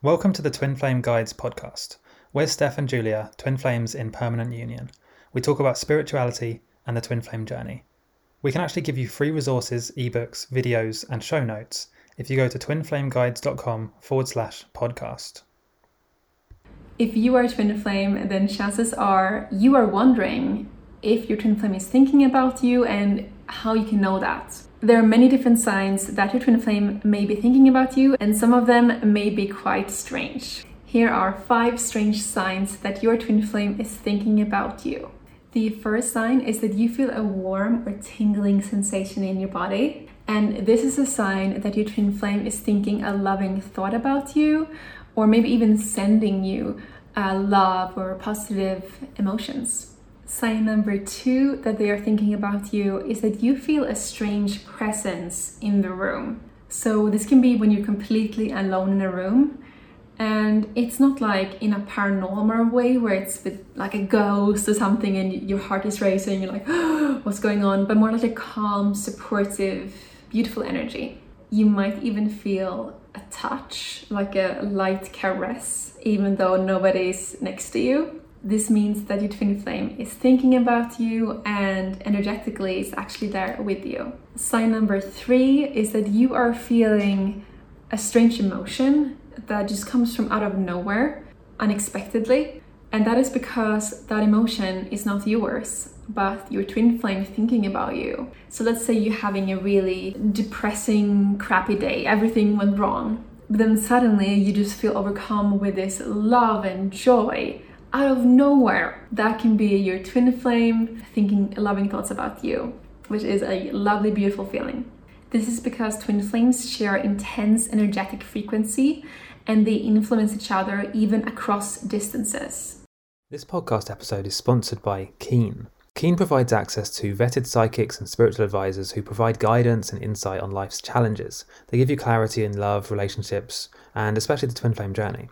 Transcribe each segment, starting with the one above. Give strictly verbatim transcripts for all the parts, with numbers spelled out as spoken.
Welcome to the Twin Flame Guides podcast. We're Steph and Julia, twin flames in permanent union. We talk about spirituality and the twin flame journey. We can actually give you free resources, ebooks, videos, and show notes if you go to twinflameguides.com forward slash podcast. If you are a twin flame, then chances are you are wondering if your twin flame is thinking about you and how you can know that. There are many different signs that your twin flame may be thinking about you, and some of them may be quite strange. Here are five strange signs that your twin flame is thinking about you. The first sign is that you feel a warm or tingling sensation in your body, and this is a sign that your twin flame is thinking a loving thought about you, or maybe even sending you uh, love or positive emotions. Sign number two that they are thinking about you is that you feel a strange presence in the room. So this can be when you're completely alone in a room, and it's not like in a paranormal way where it's with like a ghost or something and your heart is racing, you're like, oh, what's going on? But more like a calm, supportive, beautiful energy. You might even feel a touch, like a light caress, even though nobody's next to you. This means that your twin flame is thinking about you and energetically is actually there with you. Sign number three is that you are feeling a strange emotion that just comes from out of nowhere, unexpectedly. And that is because that emotion is not yours, but your twin flame thinking about you. So let's say you're having a really depressing, crappy day, everything went wrong. But then suddenly you just feel overcome with this love and joy out of nowhere. That can be your twin flame thinking loving thoughts about you, which is a lovely, beautiful feeling. This is because twin flames share intense energetic frequency and they influence each other even across distances. This podcast episode is sponsored by Keen. Keen provides access to vetted psychics and spiritual advisors who provide guidance and insight on life's challenges. They give you clarity in love, relationships, and especially the twin flame journey.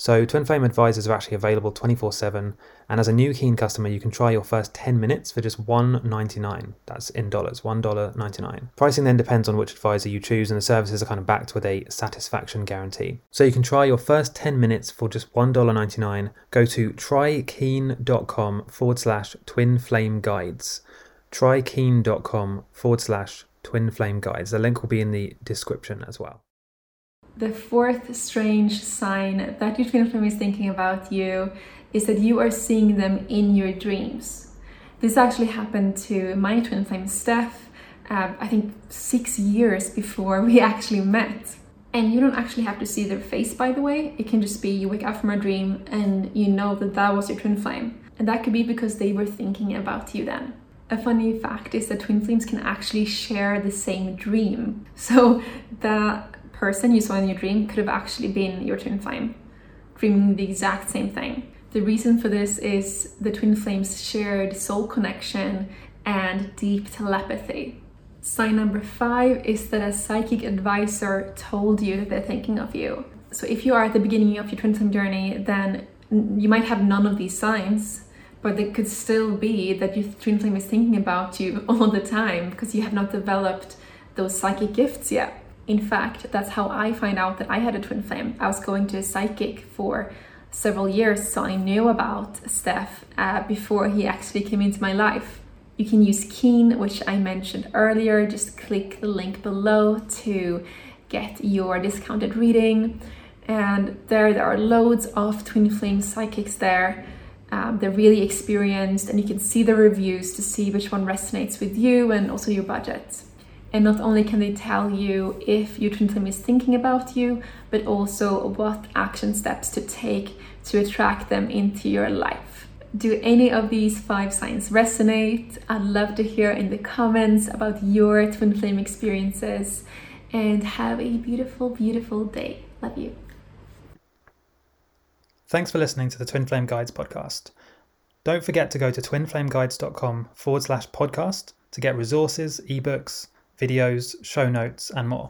So twin flame advisors are actually available twenty-four seven, and as a new Keen customer you can try your first ten minutes for just one dollar ninety-nine. That's in dollars, one dollar ninety-nine. Pricing then depends on which advisor you choose, and the services are kind of backed with a satisfaction guarantee. So you can try your first ten minutes for just one dollar ninety-nine. Go to trykeen.com forward slash twin flame guides. trykeen.com forward slash twin flame guides. The link will be in the description as well. The fourth strange sign that your twin flame is thinking about you is that you are seeing them in your dreams. This actually happened to my twin flame, Steph, uh, I think six years before we actually met. And you don't actually have to see their face, by the way. It can just be you wake up from a dream and you know that that was your twin flame. And that could be because they were thinking about you then. A funny fact is that twin flames can actually share the same dream. So that person you saw in your dream could have actually been your twin flame, dreaming the exact same thing. The reason for this is the twin flame's shared soul connection and deep telepathy. Sign number five is that a psychic advisor told you that they're thinking of you. So if you are at the beginning of your twin flame journey, then you might have none of these signs, but it could still be that your twin flame is thinking about you all the time because you have not developed those psychic gifts yet. In fact, that's how I find out that I had a twin flame. I was going to a psychic for several years, so I knew about Steph uh, before he actually came into my life. You can use Keen, which I mentioned earlier. Just click the link below to get your discounted reading. And there, there are loads of twin flame psychics there. Um, they're really experienced, and you can see the reviews to see which one resonates with you and also your budget. And not only can they tell you if your twin flame is thinking about you, but also what action steps to take to attract them into your life. Do any of these five signs resonate? I'd love to hear in the comments about your twin flame experiences, and have a beautiful, beautiful day. Love you. Thanks for listening to the Twin Flame Guides podcast. Don't forget to go to twinflameguides.com forward slash podcast to get resources, ebooks, videos, show notes, and more.